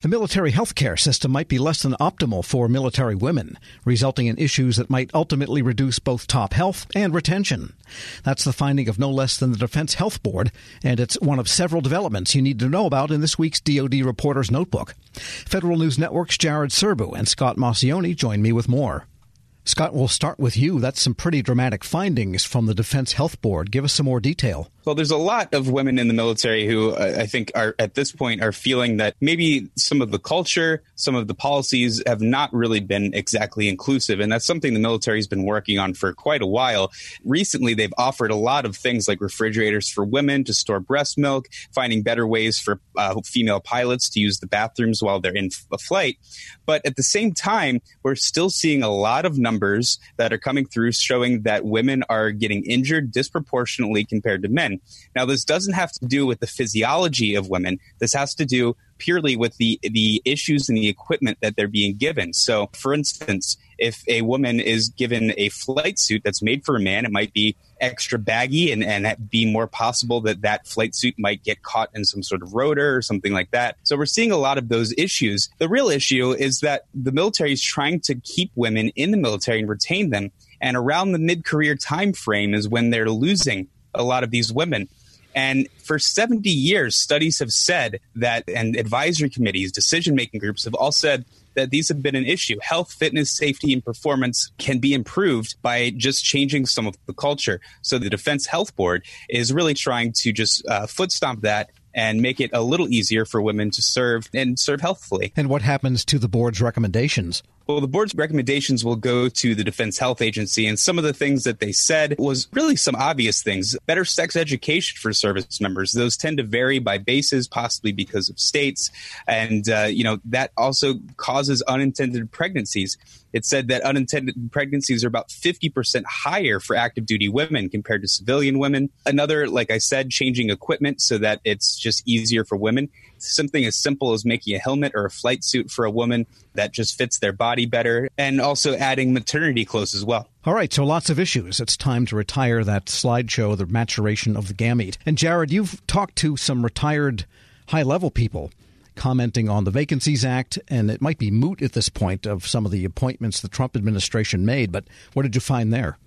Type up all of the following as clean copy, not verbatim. The military health care system might be less than optimal for military women, resulting in issues that might ultimately reduce both top health and retention. That's the finding of no less than the Defense Health Board, and it's one of several developments you need to know about in this week's DoD Reporter's Notebook. Federal News Network's Jared Serbu and Scott Massioni join me with more. Scott, we'll start with you. That's some pretty dramatic findings from the Defense Health Board. Give us some more detail. Well, there's a lot of women in the military who I think are at this point are feeling that maybe some of the culture, some of the policies have not really been exactly inclusive. And that's something the military has been working on for quite a while. Recently, they've offered a lot of things like refrigerators for women to store breast milk, finding better ways for female pilots to use the bathrooms while they're in a flight. But at the same time, we're still seeing a lot of numbers that are coming through showing that women are getting injured disproportionately compared to men. Now, this doesn't have to do with the physiology of women. This has to do purely with the issues and the equipment that they're being given. So, for instance, if a woman is given a flight suit that's made for a man, it might be extra baggy and be more possible that flight suit might get caught in some sort of rotor or something like that. So we're seeing a lot of those issues. The real issue is that the military is trying to keep women in the military and retain them. And around the mid-career time frame is when they're losing a lot of these women. And for 70 years, studies have said that, and advisory committees, decision-making groups have all said that these have been an issue. Health, fitness, safety, and performance can be improved by just changing some of the culture. So the Defense Health Board is really trying to just foot stomp that and make it a little easier for women to serve and serve healthfully. And what happens to the board's recommendations? Well, the board's recommendations will go to the Defense Health Agency, and some of the things that they said was really some obvious things. Better sex education for service members. Those tend to vary by bases, possibly because of states, and that also causes unintended pregnancies. It said that unintended pregnancies are about 50% higher for active duty women compared to civilian women. Another, like I said, changing equipment so that it's just easier for women. Something as simple as making a helmet or a flight suit for a woman that just fits their body better, and also adding maternity clothes as well. All right, so lots of issues. It's time to retire that slideshow, the maturation of the gamete. And Jared, you've talked to some retired high-level people commenting on the Vacancies Act, and it might be moot at this point of some of the appointments the Trump administration made, but what did you find there?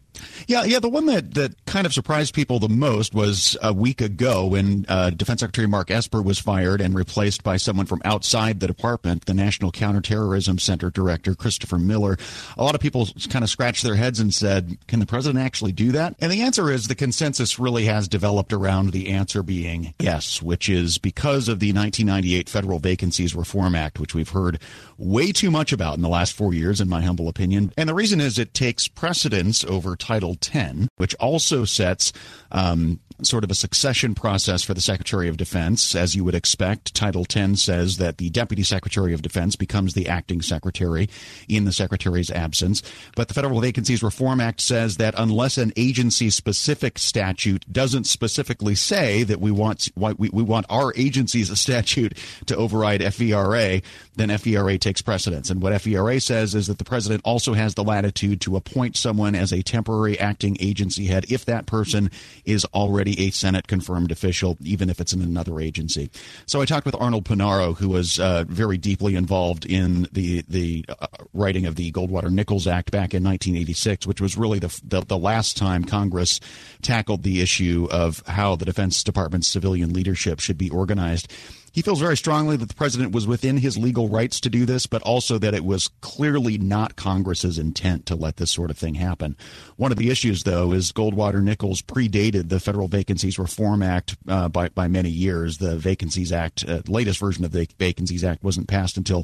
Yeah. The one that kind of surprised people the most was a week ago when Defense Secretary Mark Esper was fired and replaced by someone from outside the department, the National Counterterrorism Center Director, Christopher Miller. A lot of people kind of scratched their heads and said, can the president actually do that? And the answer is the consensus really has developed around the answer being yes, which is because of the 1998 Federal Vacancies Reform Act, which we've heard way too much about in the last 4 years, in my humble opinion. And the reason is it takes precedence over Title 10, which also sets sort of a succession process for the Secretary of Defense. As you would expect, Title 10 says that the Deputy Secretary of Defense becomes the acting secretary in the secretary's absence. But the Federal Vacancies Reform Act says that unless an agency-specific statute doesn't specifically say that we want our agency's statute to override FVRA, then FVRA takes precedence. And what FVRA says is that the president also has the latitude to appoint someone as a temporary acting agency head if that person is already a Senate-confirmed official, even if it's in another agency. So I talked with Arnold Panaro, who was very deeply involved in the writing of the Goldwater-Nichols Act back in 1986, which was really the last time Congress tackled the issue of how the Defense Department's civilian leadership should be organized. He feels very strongly that the president was within his legal rights to do this, but also that it was clearly not Congress's intent to let this sort of thing happen. One of the issues, though, is Goldwater-Nichols predated the Federal Vacancies Reform Act by many years. The Vacancies Act, latest version of the Vacancies Act, wasn't passed until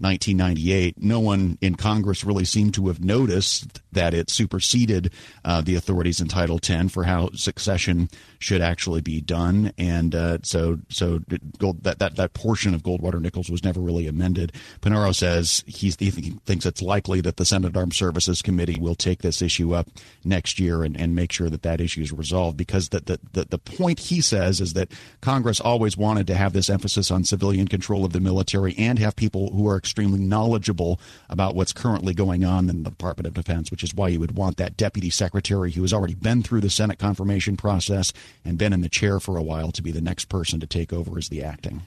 1998. No one in Congress really seemed to have noticed that it superseded the authorities in Title 10 for how succession should actually be done. And that portion of Goldwater-Nichols was never really amended. Panaro says he thinks it's likely that the Senate Armed Services Committee will take this issue up next year and make sure that issue is resolved, because the point, he says, is that Congress always wanted to have this emphasis on civilian control of the military and have people who are extremely knowledgeable about what's currently going on in the Department of Defense, which is why you would want that deputy secretary who has already been through the Senate confirmation process and been in the chair for a while to be the next person to take over as the acting.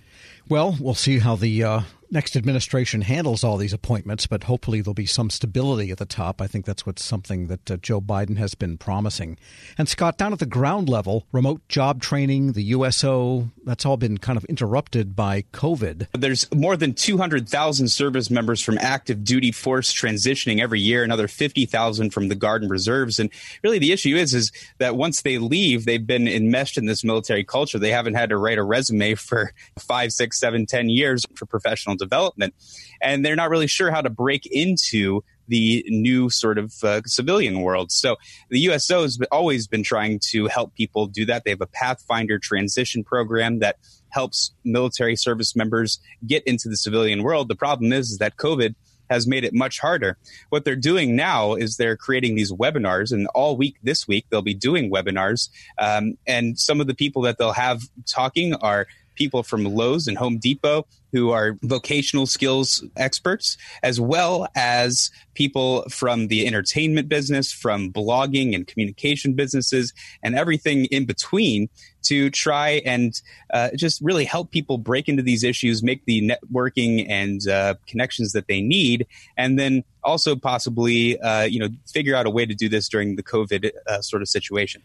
Well, we'll see how the next administration handles all these appointments, but hopefully there'll be some stability at the top. I think that's what's something that Joe Biden has been promising. And Scott, down at the ground level, remote job training, the USO, that's all been kind of interrupted by COVID. There's more than 200,000 service members from active duty force transitioning every year, another 50,000 from the Guard and Reserves. And really the issue is that once they leave, they've been enmeshed in this military culture. They haven't had to write a resume for 5, 6, 7, 10 years for professional development, and they're not really sure how to break into the new sort of civilian world. So the USO has always been trying to help people do that. They have a Pathfinder transition program that helps military service members get into the civilian world. The problem is that COVID has made it much harder. What they're doing now is they're creating these webinars, and all week this week they'll be doing webinars. And some of the people that they'll have talking are people from Lowe's and Home Depot who are vocational skills experts, as well as people from the entertainment business, from blogging and communication businesses, and everything in between to try and just really help people break into these issues, make the networking and connections that they need, and then also possibly figure out a way to do this during the COVID sort of situation.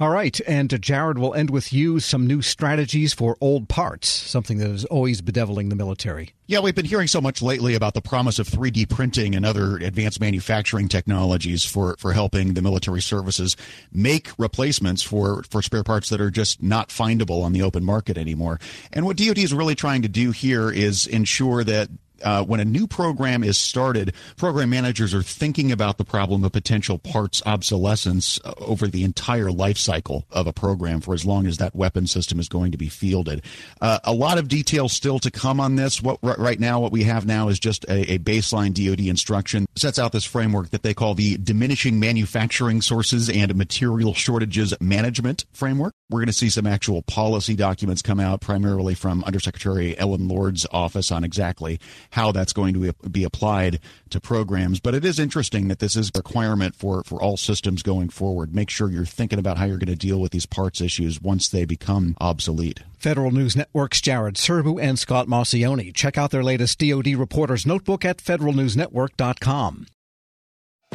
All right. And Jared, we'll end with you. Some new strategies for old parts, something that is always bedeviling the military. Yeah, we've been hearing so much lately about the promise of 3D printing and other advanced manufacturing technologies for helping the military services make replacements for spare parts that are just not findable on the open market anymore. And what DoD is really trying to do here is ensure that when a new program is started, program managers are thinking about the problem of potential parts obsolescence over the entire life cycle of a program for as long as that weapon system is going to be fielded. A lot of detail still to come on this. What we have now is just a baseline DoD instruction. It sets out this framework that they call the Diminishing Manufacturing Sources and Material Shortages Management Framework. We're going to see some actual policy documents come out, primarily from Undersecretary Ellen Lord's office, on exactly how that's going to be applied to programs. But it is interesting that this is a requirement for all systems going forward. Make sure you're thinking about how you're going to deal with these parts issues once they become obsolete. Federal News Network's Jared Serbu and Scott Massioni. Check out their latest DoD Reporter's Notebook at federalnewsnetwork.com.